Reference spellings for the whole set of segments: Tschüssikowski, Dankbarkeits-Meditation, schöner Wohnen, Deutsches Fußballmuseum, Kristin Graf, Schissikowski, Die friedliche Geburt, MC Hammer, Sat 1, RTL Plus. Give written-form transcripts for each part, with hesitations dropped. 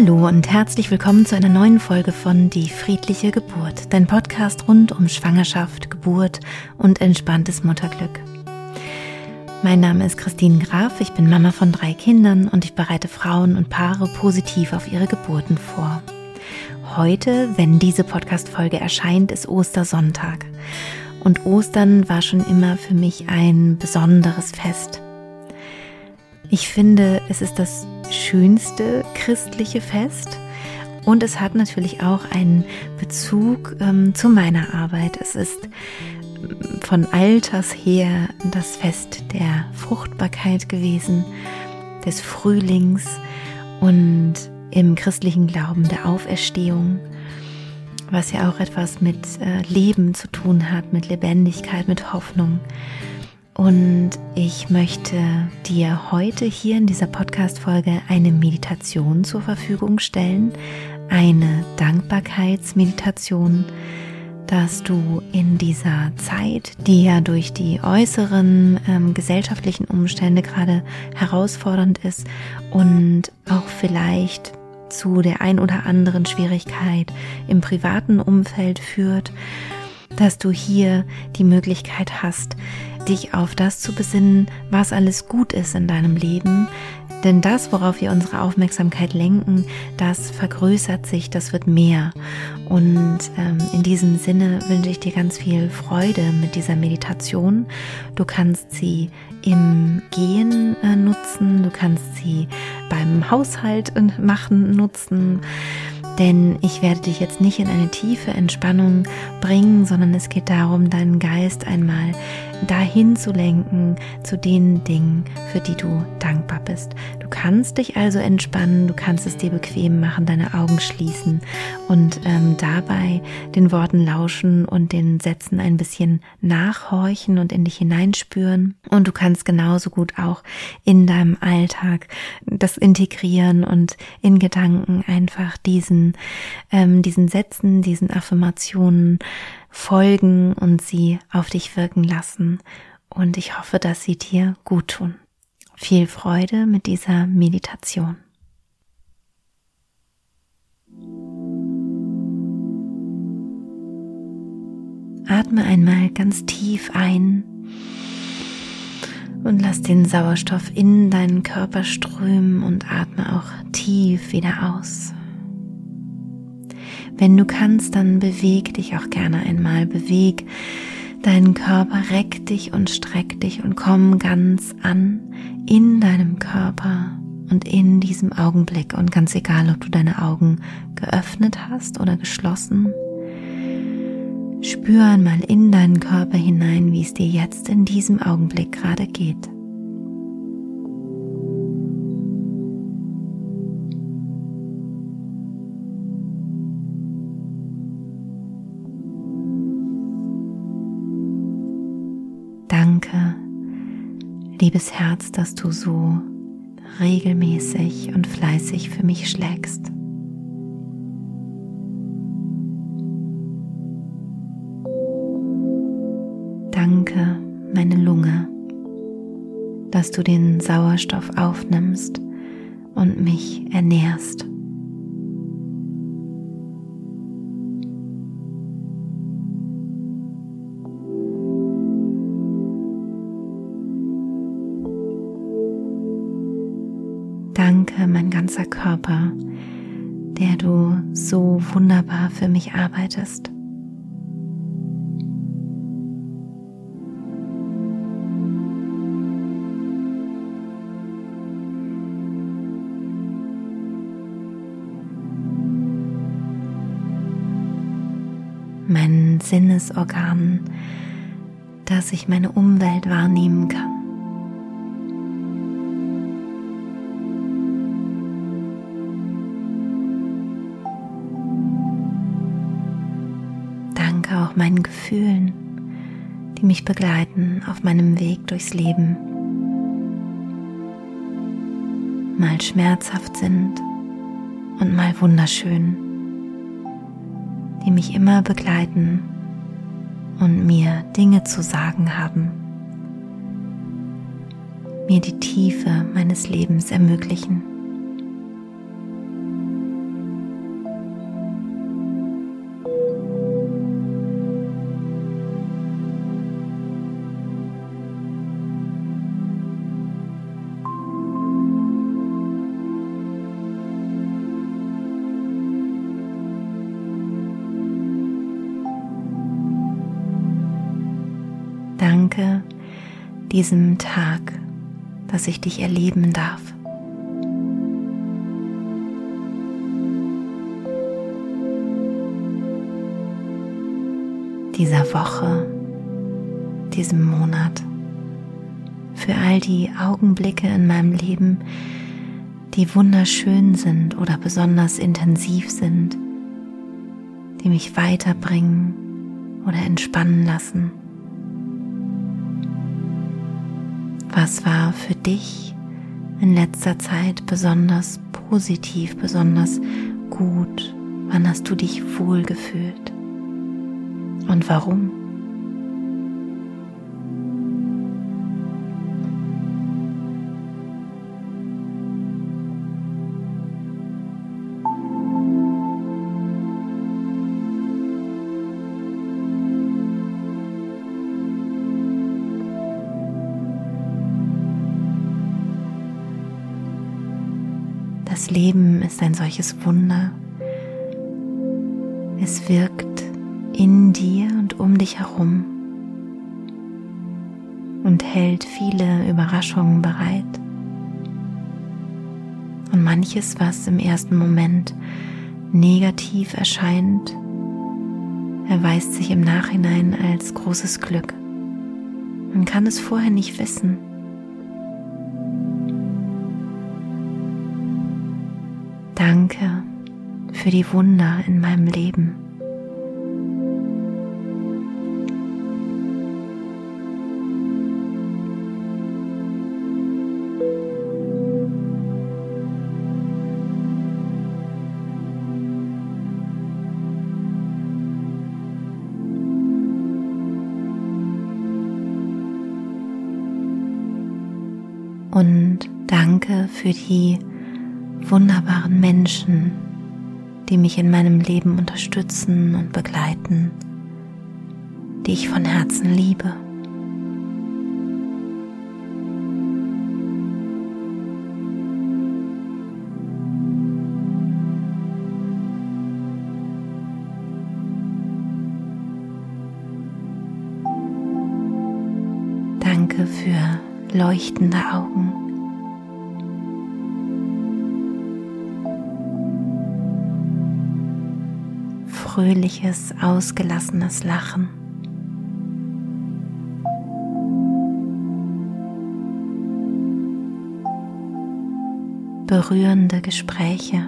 Hallo und herzlich willkommen zu einer neuen Folge von Die friedliche Geburt, dein Podcast rund um Schwangerschaft, Geburt und entspanntes Mutterglück. Mein Name ist Kristin Graf, ich bin Mama von 3 Kindern und ich bereite Frauen und Paare positiv auf ihre Geburten vor. Heute, wenn diese Podcast-Folge erscheint, ist Ostersonntag. Und Ostern war schon immer für mich ein besonderes Fest. Ich finde, es ist das schönste christliche Fest und es hat natürlich auch einen Bezug zu meiner Arbeit. Es ist von alters her das Fest der Fruchtbarkeit gewesen, des Frühlings und im christlichen Glauben der Auferstehung, was ja auch etwas mit Leben zu tun hat, mit Lebendigkeit, mit Hoffnung. Und ich möchte dir heute hier in dieser Podcast-Folge eine Meditation zur Verfügung stellen, eine Dankbarkeitsmeditation, dass du in dieser Zeit, die ja durch die äußeren gesellschaftlichen Umstände gerade herausfordernd ist und auch vielleicht zu der ein oder anderen Schwierigkeit im privaten Umfeld führt, dass du hier die Möglichkeit hast, dich auf das zu besinnen, was alles gut ist in deinem Leben. Denn das, worauf wir unsere Aufmerksamkeit lenken, das vergrößert sich, das wird mehr. Und in diesem Sinne wünsche ich dir ganz viel Freude mit dieser Meditation. Du kannst sie im Gehen nutzen, du kannst sie beim Haushalt machen nutzen. Denn ich werde dich jetzt nicht in eine tiefe Entspannung bringen, sondern es geht darum, deinen Geist einmal dahin zu lenken, zu den Dingen, für die du dankbar bist. Du kannst dich also entspannen, du kannst es dir bequem machen, deine Augen schließen und dabei den Worten lauschen und den Sätzen ein bisschen nachhorchen und in dich hineinspüren. Und du kannst genauso gut auch in deinem Alltag das integrieren und in Gedanken einfach diesen Sätzen, diesen Affirmationen folgen und sie auf dich wirken lassen. Und ich hoffe, dass sie dir gut tun. Viel Freude mit dieser Meditation. Atme einmal ganz tief ein und lass den Sauerstoff in deinen Körper strömen und atme auch tief wieder aus. Wenn du kannst, dann beweg dich auch gerne einmal. Beweg deinen Körper, reck dich und streck dich und komm ganz an in deinem Körper und in diesem Augenblick. Und ganz egal, ob du deine Augen geöffnet hast oder geschlossen, spür einmal in deinen Körper hinein, wie es dir jetzt in diesem Augenblick gerade geht. Danke, liebes Herz, dass du so regelmäßig und fleißig für mich schlägst. Danke, meine Lunge, dass du den Sauerstoff aufnimmst und mich ernährst. Danke, mein ganzer Körper, der du so wunderbar für mich arbeitest. Mein Sinnesorgan, dass ich meine Umwelt wahrnehmen kann. Auch meinen Gefühlen, die mich begleiten auf meinem Weg durchs Leben, mal schmerzhaft sind und mal wunderschön, die mich immer begleiten und mir Dinge zu sagen haben, mir die Tiefe meines Lebens ermöglichen. diesem Tag, dass ich dich erleben darf. Dieser Woche, diesem Monat, für all die Augenblicke in meinem Leben, die wunderschön sind oder besonders intensiv sind, die mich weiterbringen oder entspannen lassen. Was war für dich in letzter Zeit besonders positiv, besonders gut? Wann hast du dich wohlgefühlt? Und warum? Das Leben ist ein solches Wunder. Es wirkt in dir und um dich herum und hält viele Überraschungen bereit. Und manches, was im ersten Moment negativ erscheint, erweist sich im Nachhinein als großes Glück. Man kann es vorher nicht wissen. Danke für die Wunder in meinem Leben. Und danke für die wunderbaren Menschen, die mich in meinem Leben unterstützen und begleiten, die ich von Herzen liebe. Danke für leuchtende Augen. Fröhliches, ausgelassenes Lachen. Berührende Gespräche.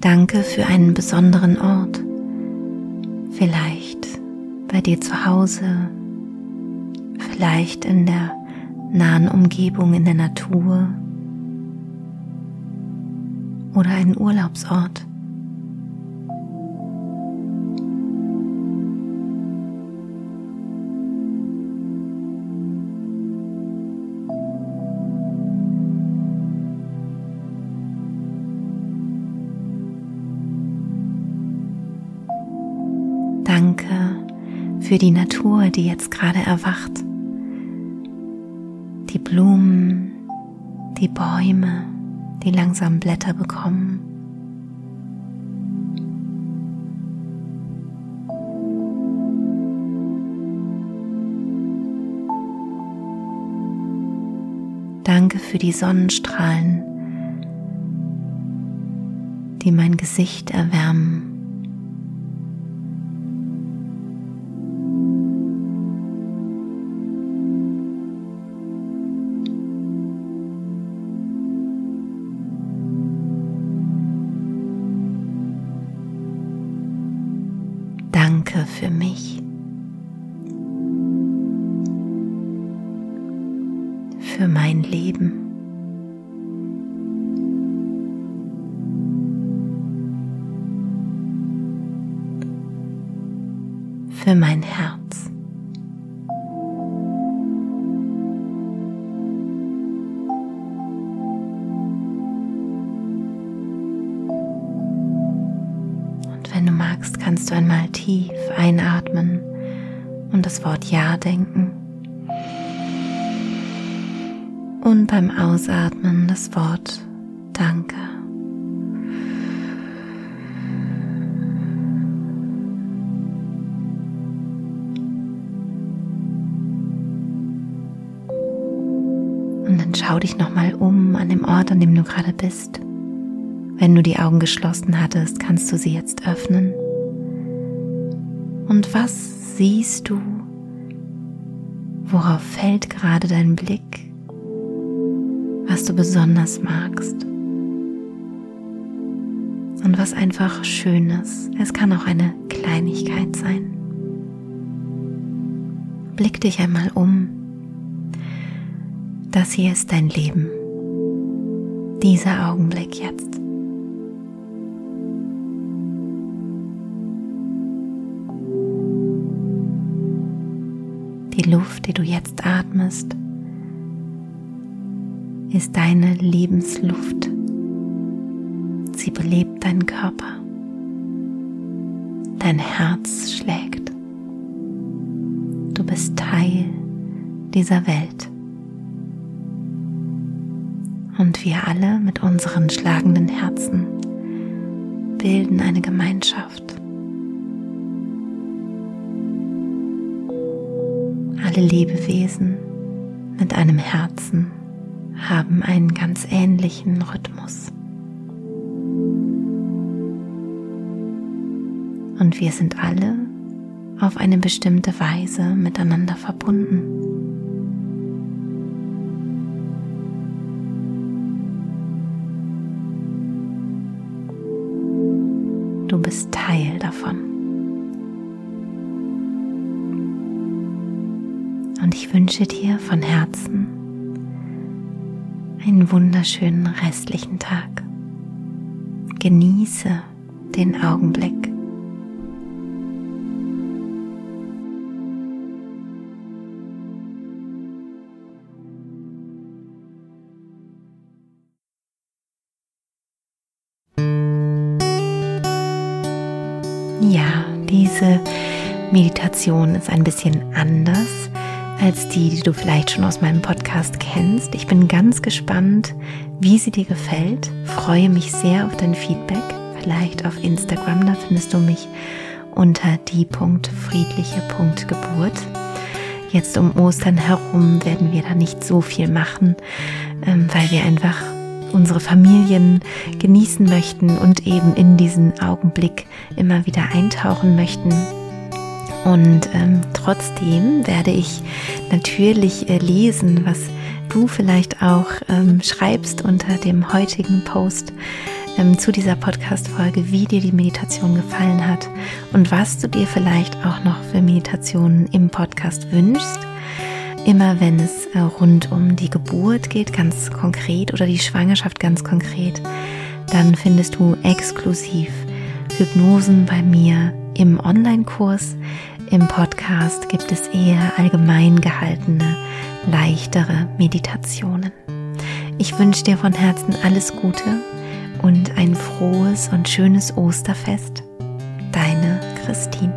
Danke für einen besonderen Ort, vielleicht bei dir zu Hause, vielleicht in der nahen Umgebung, in der Natur oder einen Urlaubsort. Danke für die Natur, die jetzt gerade erwacht, die Blumen, die Bäume, die langsam Blätter bekommen. Danke für die Sonnenstrahlen, die mein Gesicht erwärmen. Danke für mich, für mein Leben. Für mein Herz. magst, kannst du einmal tief einatmen und das Wort Ja denken. Und beim Ausatmen das Wort Danke. Und dann schau dich nochmal um an dem Ort, an dem du gerade bist. Wenn du die Augen geschlossen hattest, kannst du sie jetzt öffnen. Und was siehst du? Worauf fällt gerade dein Blick? Was du besonders magst? Und was einfach Schönes. Es kann auch eine Kleinigkeit sein. Blick dich einmal um. Das hier ist dein Leben. Dieser Augenblick jetzt. Die Luft, die du jetzt atmest, ist deine Lebensluft. Sie belebt deinen Körper. Dein Herz schlägt. Du bist Teil dieser Welt. Und wir alle mit unseren schlagenden Herzen bilden eine Gemeinschaft. Alle Lebewesen mit einem Herzen haben einen ganz ähnlichen Rhythmus. Und wir sind alle auf eine bestimmte Weise miteinander verbunden. Du bist Teil davon. Und ich wünsche dir von Herzen einen wunderschönen restlichen Tag. Genieße den Augenblick. Ja, diese Meditation ist ein bisschen anders als die du vielleicht schon aus meinem Podcast kennst. Ich bin ganz gespannt, wie sie dir gefällt. Freue mich sehr auf dein Feedback. Vielleicht auf Instagram, da findest du mich unter die.friedliche.geburt. Jetzt um Ostern herum werden wir da nicht so viel machen, weil wir einfach unsere Familien genießen möchten und eben in diesen Augenblick immer wieder eintauchen möchten. Und trotzdem werde ich natürlich lesen, was du vielleicht auch schreibst unter dem heutigen Post zu dieser Podcast-Folge, wie dir die Meditation gefallen hat und was du dir vielleicht auch noch für Meditationen im Podcast wünschst. Immer wenn es rund um die Geburt geht, ganz konkret, oder die Schwangerschaft ganz konkret, dann findest du exklusiv Hypnosen bei mir im Online-Kurs. Im Podcast gibt es eher allgemein gehaltene, leichtere Meditationen. Ich wünsche dir von Herzen alles Gute und ein frohes und schönes Osterfest. Deine Kristin.